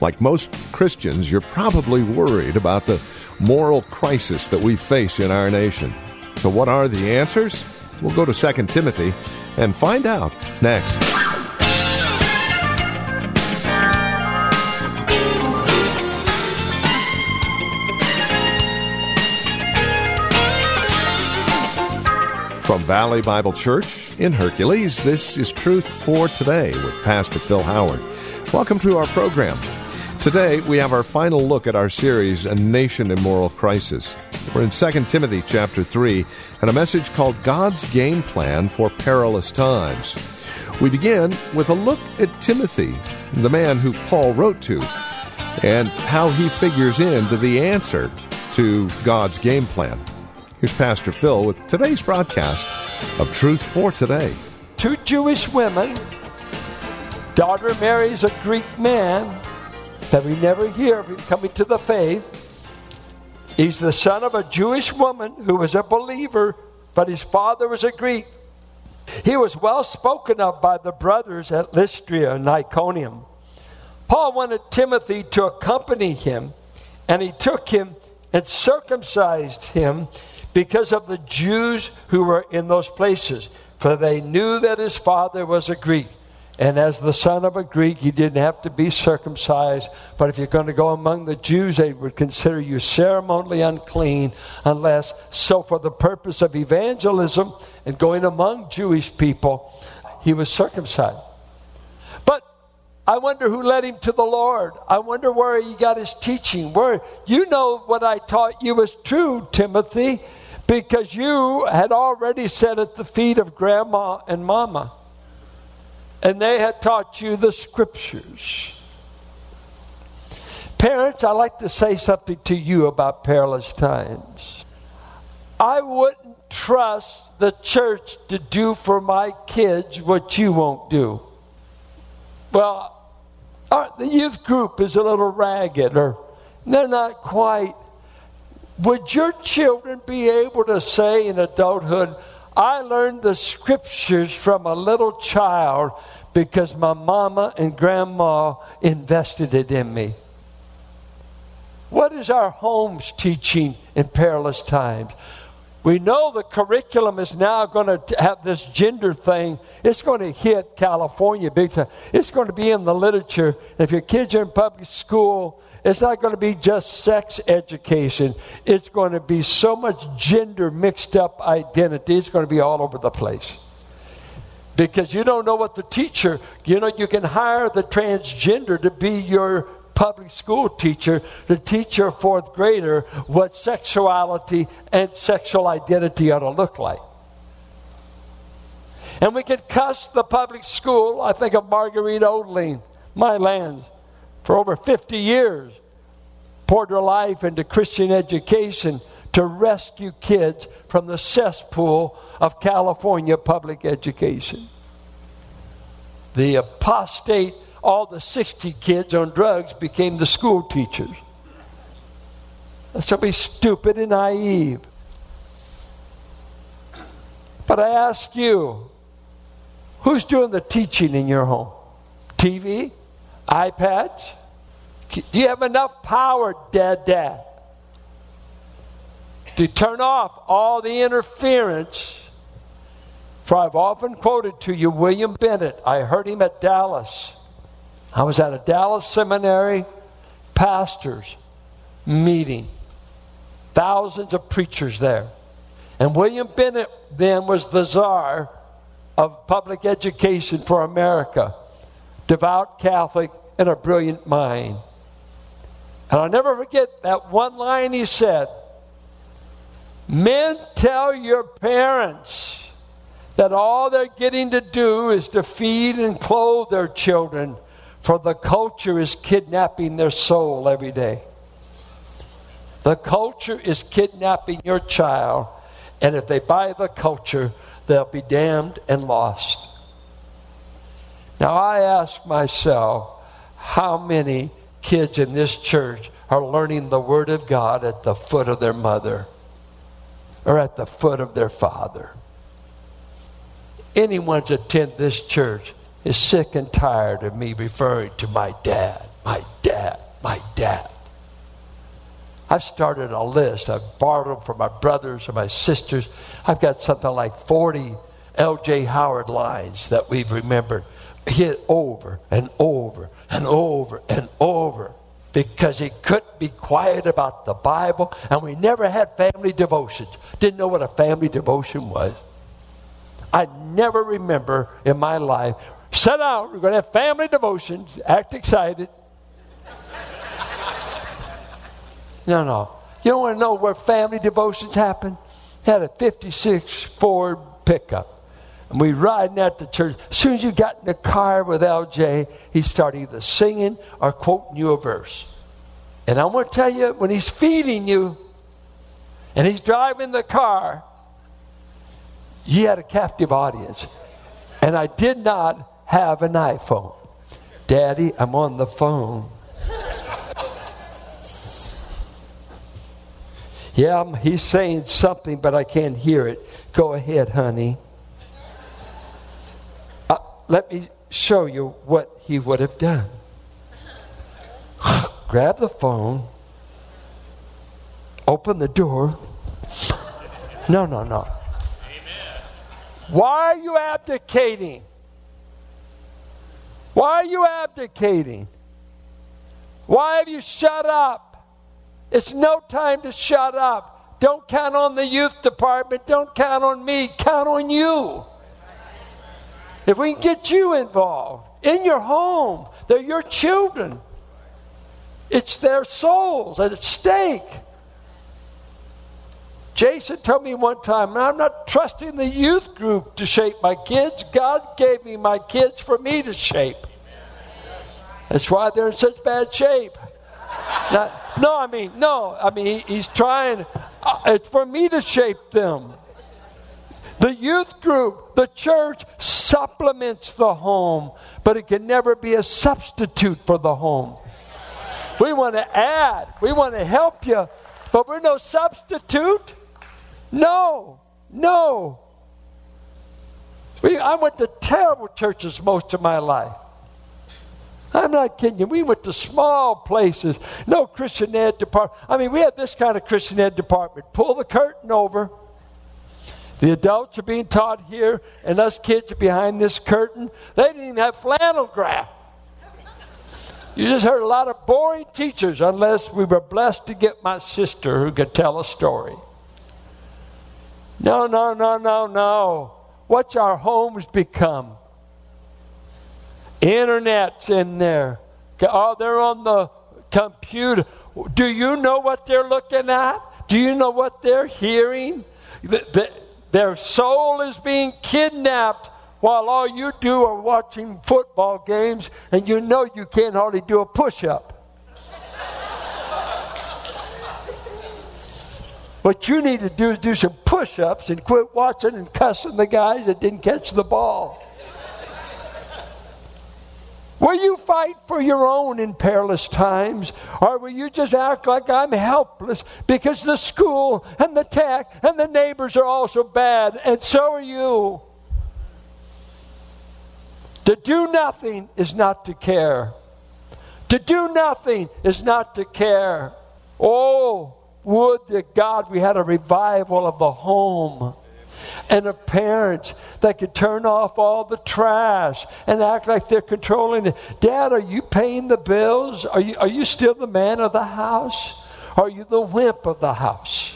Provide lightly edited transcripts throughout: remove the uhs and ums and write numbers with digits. Like most Christians, you're probably worried about the moral crisis that we face in our nation. So what are the answers? We'll go to 2 Timothy and find out next. From Valley Bible Church in Hercules, this is Truth for Today with Pastor Phil Howard. Welcome to our program. Today, we have our final look at our series, A Nation in Moral Crisis. We're in 2 Timothy chapter 3, and a message called God's Game Plan for Perilous Times. We begin with a look at Timothy, the man who Paul wrote to, and how he figures into the answer to God's game plan. Here's Pastor Phil with today's broadcast of Truth for Today. Two Jewish women, daughter marries a Greek man, that we never hear of him coming to the faith. He's the son of a Jewish woman who was a believer, but his father was a Greek. He was well spoken of by the brothers at Lystra and Iconium. Paul wanted Timothy to accompany him, and he took him and circumcised him because of the Jews who were in those places, for they knew that his father was a Greek. And as the son of a Greek, you didn't have to be circumcised. But if you're going to go among the Jews, they would consider you ceremonially unclean unless. So for the purpose of evangelism and going among Jewish people, he was circumcised. But I wonder who led him to the Lord. I wonder where he got his teaching. Where, you know what I taught you was true, Timothy, because you had already sat at the feet of Grandma and Mama. And they had taught you the scriptures. Parents, I'd like to say something to you about perilous times. I wouldn't trust the church to do for my kids what you won't do. Well, the youth group is a little ragged, or they're not quite. Would your children be able to say in adulthood, I learned the scriptures from a little child because my mama and grandma invested it in me? What is our home's teaching in perilous times? We know the curriculum is now going to have this gender thing. It's going to hit California big time. It's going to be in the literature. If your kids are in public school, it's not going to be just sex education. It's going to be so much gender mixed up identity. It's going to be all over the place. Because you don't know what the teacher, you can hire the transgender to be your public school teacher to teach your fourth grader what sexuality and sexual identity ought to look like. And we can cuss the public school. I think of Marguerite Odling, my land, for over 50 years, poured her life into Christian education to rescue kids from the cesspool of California public education. The apostate. All the 60 kids on drugs became the school teachers. That's so stupid and naive. But I ask you, who's doing the teaching in your home? TV? iPads? Do you have enough power, Dad, to turn off all the interference? For I've often quoted to you William Bennett. I heard him at Dallas. I was at a Dallas seminary pastors meeting. Thousands of preachers there. And William Bennett then was the czar of public education for America. Devout Catholic and a brilliant mind. And I'll never forget that one line he said. Men, tell your parents that all they're getting to do is to feed and clothe their children. For the culture is kidnapping their soul every day. The culture is kidnapping your child. And if they buy the culture, they'll be damned and lost. Now I ask myself, how many kids in this church are learning the Word of God at the foot of their mother or at the foot of their father? Anyone who attends this church is sick and tired of me referring to my dad, my dad, my dad. I've started a list. I've borrowed them from my brothers and my sisters. I've got something like 40 L.J. Howard lines that we've remembered, hit over and over and over and over, because he couldn't be quiet about the Bible, and we never had family devotions. Didn't know what a family devotion was. I never remember in my life, set out, we're going to have family devotions, act excited. No. You don't want to know where family devotions happen? Had a 56 Ford pickup. And we riding at the church. As soon as you got in the car with LJ, he started either singing or quoting you a verse. And I want to tell you, when he's feeding you and he's driving the car, you had a captive audience. And I did not have an iPhone. Daddy, I'm on the phone. Yeah, he's saying something, but I can't hear it. Go ahead, honey. Let me show you what he would have done. Grab the phone. Open the door. No. Amen. Why are you abdicating? Why are you abdicating? Why have you shut up? It's no time to shut up. Don't count on the youth department. Don't count on me. Count on you. If we can get you involved in your home, they're your children. It's their souls at stake. Jason told me one time, I'm not trusting the youth group to shape my kids. God gave me my kids for me to shape. That's why they're in such bad shape. No, I mean, he's trying. It's for me to shape them. The youth group, the church, supplements the home, but it can never be a substitute for the home. We want to add, we want to help you, but we're no substitute. No. I went to terrible churches most of my life. I'm not kidding you. We went to small places, no Christian ed department. I mean, we had this kind of Christian ed department. Pull the curtain over. The adults are being taught here, and us kids are behind this curtain. They didn't even have flannel graph. You just heard a lot of boring teachers, unless we were blessed to get my sister who could tell a story. No. What's our homes become? Internet's in there. Oh, they're on the computer. Do you know what they're looking at? Do you know what they're hearing? Their soul is being kidnapped while all you do are watching football games, and you know you can't hardly do a push-up. What you need to do is do some push-ups and quit watching and cussing the guys that didn't catch the ball. Will you fight for your own in perilous times? Or will you just act like I'm helpless because the school and the tech and the neighbors are also bad, and so are you? To do nothing is not to care. To do nothing is not to care. Oh, would that God we had a revival of the home. And of parents that could turn off all the trash and act like they're controlling it. Dad, are you paying the bills? Are you still the man of the house? Are you the wimp of the house?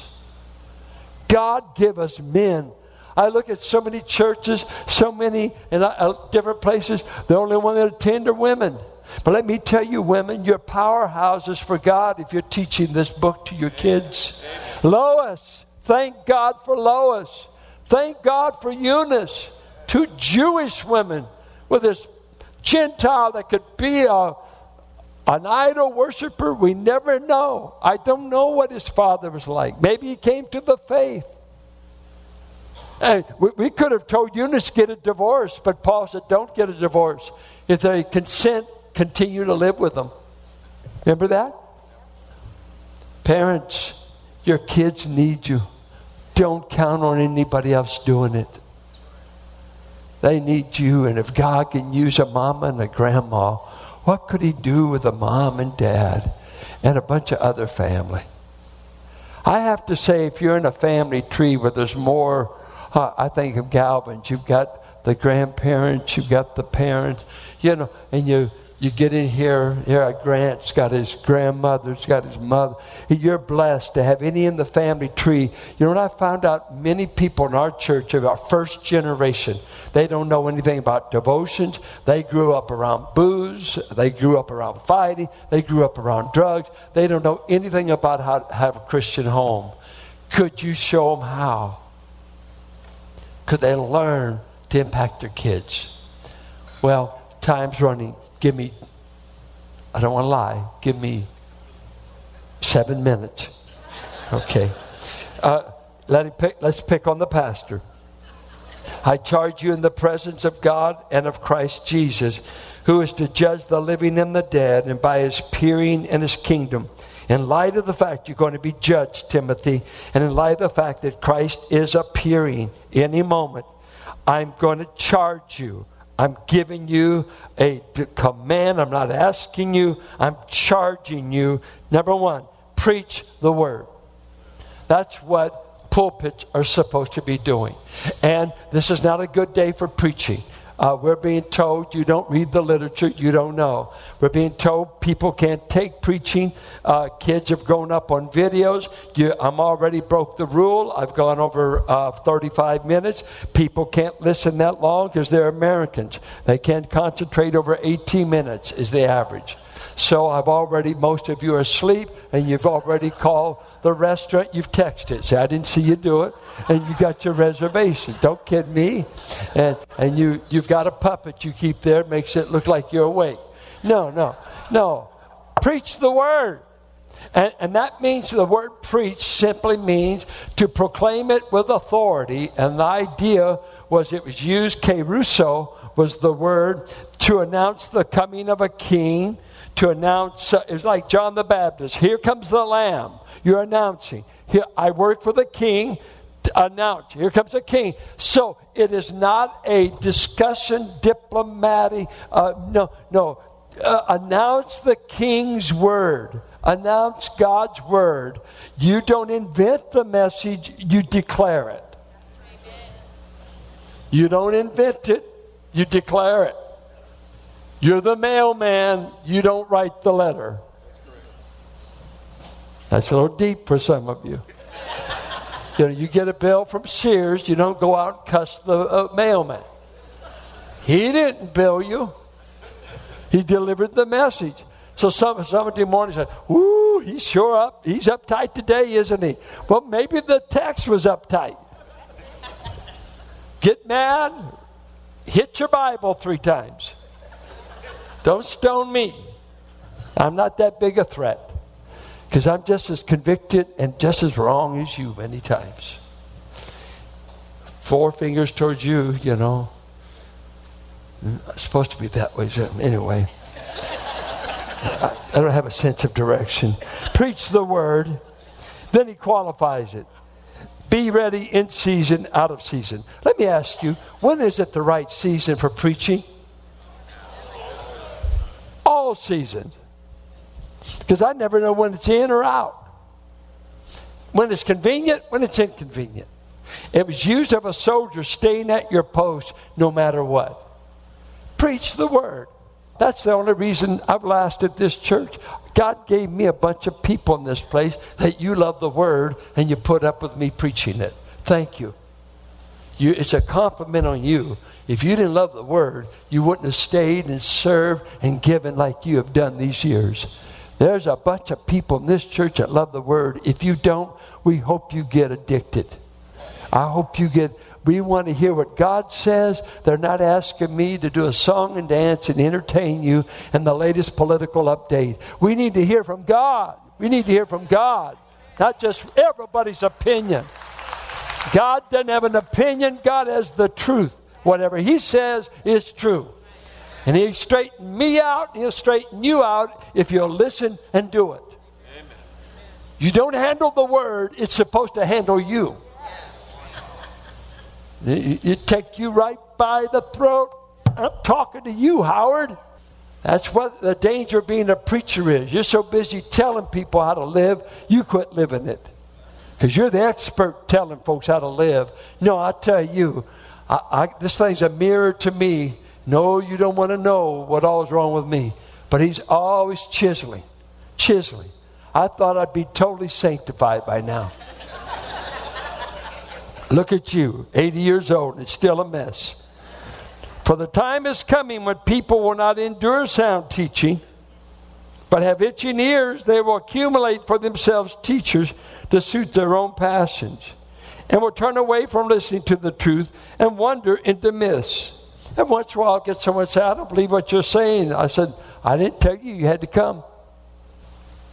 God give us men. I look at so many churches, in different places, the only one that attend are women. But let me tell you, women, you're powerhouses for God if you're teaching this book to your kids. Amen. Lois, thank God for Lois. Thank God for Eunice, two Jewish women with this Gentile that could be an idol worshiper, we never know. I don't know what his father was like. Maybe he came to the faith. Hey, we could have told Eunice, get a divorce, but Paul said, don't get a divorce. If they consent, continue to live with them. Remember that? Parents, your kids need you. Don't count on anybody else doing it. They need you, and if God can use a mama and a grandma, what could he do with a mom and dad and a bunch of other family? I have to say, if you're in a family tree where there's more, I think of Galvin's, you've got the grandparents, you've got the parents, you know, and you get in here, Grant's got his grandmother's got his mother. You're blessed to have any in the family tree. You know what I found out? Many people in our church of our first generation, they don't know anything about devotions. They grew up around booze. They grew up around fighting. They grew up around drugs. They don't know anything about how to have a Christian home. Could you show them how? Could they learn to impact their kids? Well, time's running. I don't want to lie, give me 7 minutes. Okay. Let's pick on the pastor. I charge you in the presence of God and of Christ Jesus, who is to judge the living and the dead, and by his appearing and his kingdom. In light of the fact you're going to be judged, Timothy, and in light of the fact that Christ is appearing any moment, I'm going to charge you. I'm giving you a command. I'm not asking you. I'm charging you. Number one, preach the word. That's what pulpits are supposed to be doing. And this is not a good day for preaching. We're being told you don't read the literature. You don't know. We're being told people can't take preaching. Kids have grown up on videos. I'm already broke the rule. I've gone over 35 minutes. People can't listen that long because they're Americans. They can't concentrate over 18 minutes is the average. So I've already, most of you are asleep, and you've already called the restaurant. You've texted. Say, I didn't see you do it. And you got your reservation. Don't kid me. And you've got a puppet you keep there. Makes it look like you're awake. No. Preach the word. And that means the word preach simply means to proclaim it with authority. And the idea was it was used, kerusso was the word, to announce the coming of a king, to announce, it was like John the Baptist. Here comes the Lamb. You're announcing. Here, I work for the king. Announce. Here comes the king. So it is not a discussion, diplomatic. Announce the king's word. Announce God's word. You don't invent the message. You declare it. You don't invent it. You declare it. You're the mailman. You don't write the letter. That's a little deep for some of you. You know, you get a bill from Sears. You don't go out and cuss the mailman. He didn't bill you. He delivered the message. So somebody morning said, "Ooh, he's sure up. He's uptight today, isn't he?" Well, maybe the text was uptight. Get mad. Hit your Bible 3 times. Don't stone me. I'm not that big a threat, because I'm just as convicted and just as wrong as you many times. 4 fingers towards you, you know. It's supposed to be that way. Anyway, I don't have a sense of direction. Preach the word. Then he qualifies it. Be ready in season, out of season. Let me ask you, when is it the right season for preaching? All seasons. Because I never know when it's in or out. When it's convenient, when it's inconvenient. It was used of a soldier staying at your post no matter what. Preach the word. That's the only reason I've lasted this church. God gave me a bunch of people in this place that you love the word and you put up with me preaching it. Thank you. It's a compliment on you. If you didn't love the word, you wouldn't have stayed and served and given like you have done these years. There's a bunch of people in this church that love the word. If you don't, we hope you get addicted. I hope you get We want to hear what God says. They're not asking me to do a song and dance and entertain you and the latest political update. We need to hear from God. We need to hear from God, not just everybody's opinion. God doesn't have an opinion. God has the truth. Whatever he says is true. And he'll straighten me out. He'll straighten you out if you'll listen and do it. Amen. You don't handle the word. It's supposed to handle you. It take you right by the throat. I'm talking to you, Howard. That's what the danger of being a preacher is. You're so busy telling people how to live, you quit living it. Because you're the expert telling folks how to live. No, I tell you, this thing's a mirror to me. No, you don't want to know what all is wrong with me. But he's always chiseling. I thought I'd be totally sanctified by now. Look at you, 80 years old, it's still a mess. For the time is coming when people will not endure sound teaching, but have itching ears. They will accumulate for themselves teachers to suit their own passions, and will turn away from listening to the truth and wander into myths. And once in a while, I'll get someone to say, I don't believe what you're saying. I said, I didn't tell you you had to come.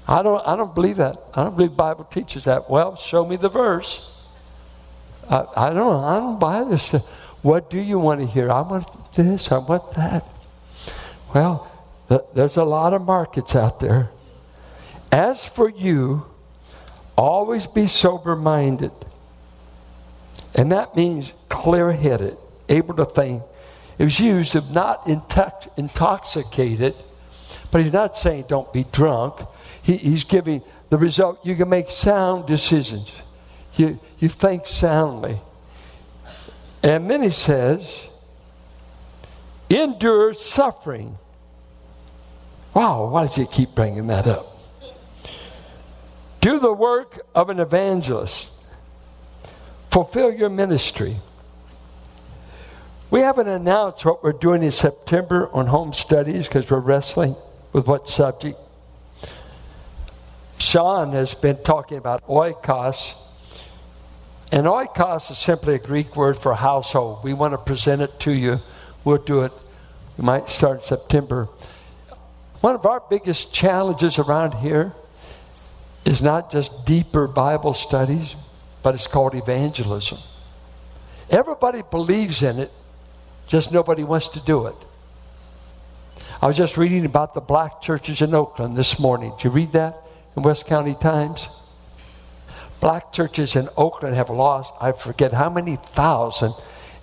I don't believe that. I don't believe the Bible teaches that. Well, show me the verse. I don't buy this. What do you want to hear? I want this. I want that. Well, there's a lot of markets out there. As for you, always be sober-minded. And that means clear-headed, able to think. It was used of not intoxicated, but he's not saying don't be drunk. He's giving the result. You can make sound decisions. You think soundly. And then he says, endure suffering. Wow, why does he keep bringing that up? Do the work of an evangelist. Fulfill your ministry. We haven't announced what we're doing in September on home studies because we're wrestling with what subject. Sean has been talking about oikos. And oikos is simply a Greek word for household. We want to present it to you. We'll do it. We might start in September. One of our biggest challenges around here is not just deeper Bible studies, but it's called evangelism. Everybody believes in it, just nobody wants to do it. I was just reading about the black churches in Oakland this morning. Did you read that in West County Times? Black churches in Oakland have lost, I forget how many thousand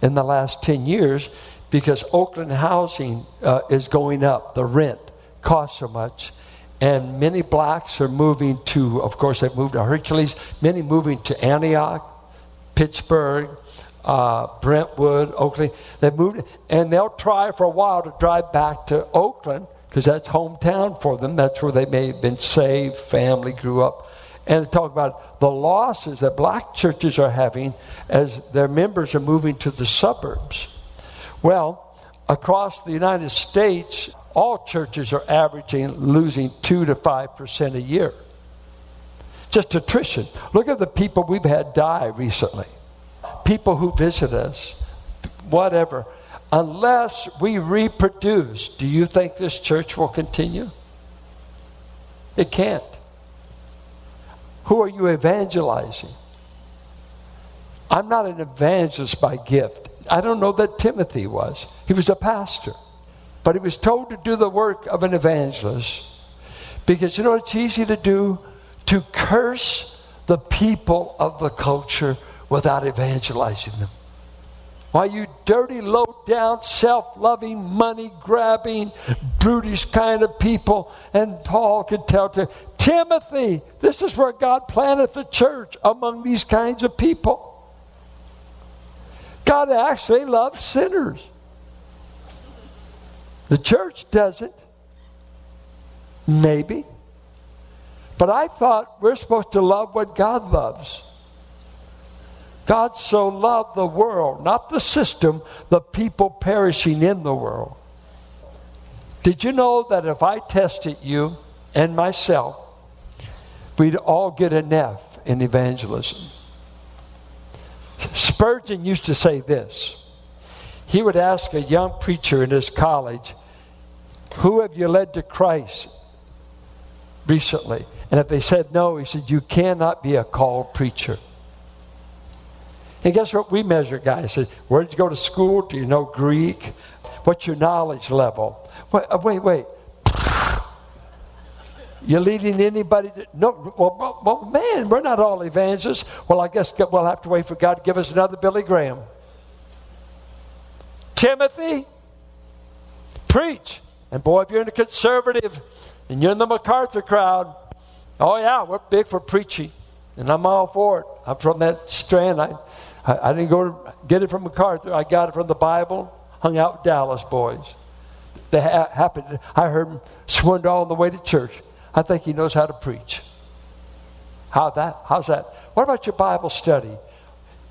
in the last 10 years because Oakland housing is going up. The rent costs so much. And many blacks are moving to, of course, they've moved to Hercules. Many moving to Antioch, Pittsburgh, Brentwood, Oakland. They've moved, and they'll try for a while to drive back to Oakland because that's hometown for them. That's where they may have been saved, family, grew up. And talk about the losses that black churches are having as their members are moving to the suburbs. Well, across the United States, all churches are averaging losing 2 to 5% a year. Just attrition. Look at the people we've had die recently. People who visit us, whatever. Unless we reproduce, do you think this church will continue? It can't. Who are you evangelizing? I'm not an evangelist by gift. I don't know that Timothy was. He was a pastor. But he was told to do the work of an evangelist. Because you know what it's easy to do? To curse the people of the culture without evangelizing them. Why, you dirty, low-down, self-loving, money-grabbing, brutish kind of people. And Paul could tell to Timothy, this is where God planted the church, among these kinds of people. God actually loves sinners. The church doesn't. Maybe. But I thought we're supposed to love what God loves. God so loved the world, not the system, the people perishing in the world. Did you know that if I tested you and myself, we'd all get an F in evangelism? Spurgeon used to say this. He would ask a young preacher in his college, who have you led to Christ recently? And if they said no, he said, you cannot be a called preacher. And guess what we measure, guys? Said, where did you go to school? Do you know Greek? What's your knowledge level? Wait. You're leading anybody to... No, well, man, we're not all evangelists. Well, I guess we'll have to wait for God to give us another Billy Graham. Timothy, preach. And boy, if you're in a conservative and you're in the MacArthur crowd, oh yeah, we're big for preaching. And I'm all for it. I'm from that strand. I didn't go to get it from MacArthur. I got it from the Bible. Hung out with Dallas boys. They happened. I heard him swindle all the way to church. I think he knows how to preach. How's that? What about your Bible study?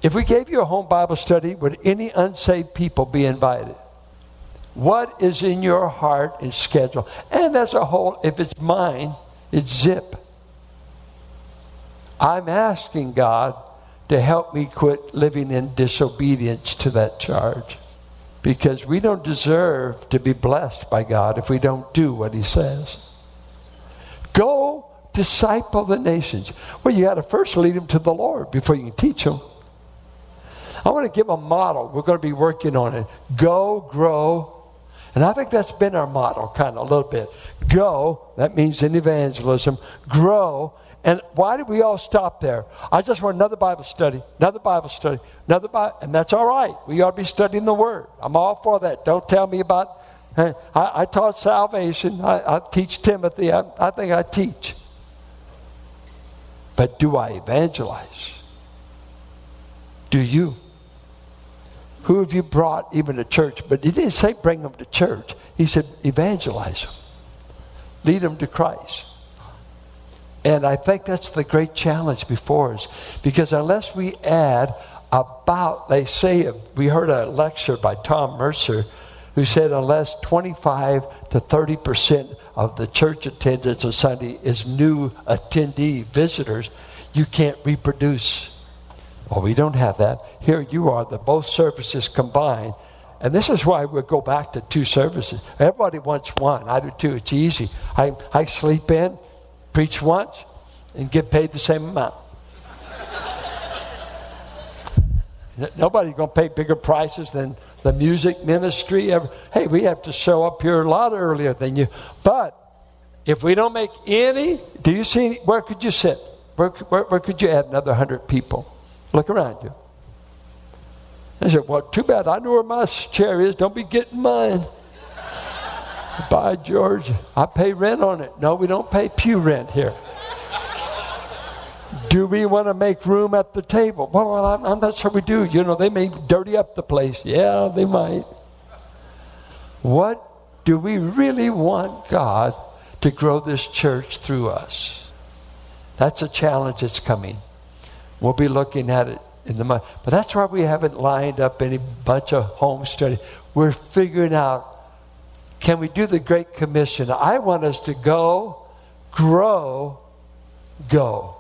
If we gave you a home Bible study, would any unsaved people be invited? What is in your heart and schedule? And as a whole, if it's mine, it's zip. I'm asking God to help me quit living in disobedience to that charge. Because we don't deserve to be blessed by God if we don't do what He says. Go disciple the nations. Well, you got to first lead them to the Lord before you can teach them. I want to give a model. We're going to be working on it. Go, grow. And I think that's been our model, kind of, a little bit. Go, that means in evangelism. Grow. And why did we all stop there? I just want another Bible study. And that's all right. We ought to be studying the Word. I'm all for that. Don't tell me about, I taught salvation. I teach Timothy. I think I teach. But do I evangelize? Do you? Who have you brought even to church? But He didn't say bring them to church. He said evangelize them. Lead them to Christ. And I think that's the great challenge before us. Because unless we add about, they say, we heard a lecture by Tom Mercer who said unless 25 to 30% of the church attendance on Sunday is new attendee visitors, you can't reproduce. Well, we don't have that. Here you are, the both services combined. And this is why we'll go back to two services. Everybody wants one. I do too. It's easy. I sleep in. Preach once and get paid the same amount. Nobody's going to pay bigger prices than the music ministry. Hey, we have to show up here a lot earlier than you. But if we don't make any, do you see any, where could you sit? Where could you add another 100 people? Look around you. I said, well, too bad. I know where my chair is. Don't be getting mine. By George, I pay rent on it. No, we don't pay pew rent here. Do we want to make room at the table? Well, I'm not sure we do. You know, they may dirty up the place. Yeah, they might. What do we really want God to grow this church through us? That's a challenge that's coming. We'll be looking at it in the month. But that's why we haven't lined up any bunch of home study. We're figuring out, can we do the Great Commission? I want us to go, grow, go.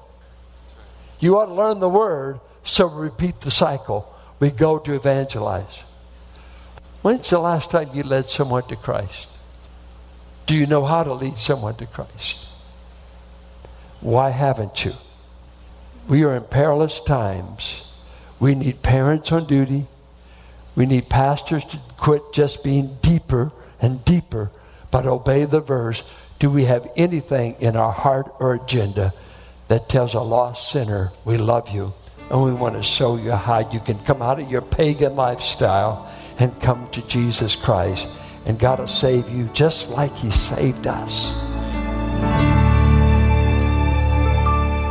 You ought to learn the Word, so we repeat the cycle. We go to evangelize. When's the last time you led someone to Christ? Do you know how to lead someone to Christ? Why haven't you? We are in perilous times. We need parents on duty. We need pastors to quit just being deeper and deeper, but obey the verse. Do we have anything in our heart or agenda that tells a lost sinner, we love you, and we want to show you how you can come out of your pagan lifestyle and come to Jesus Christ, and God will save you just like He saved us.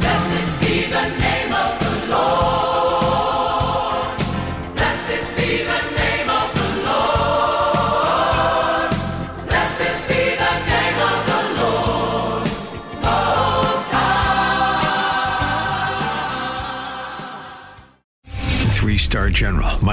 Blessed be the name of the Lord. General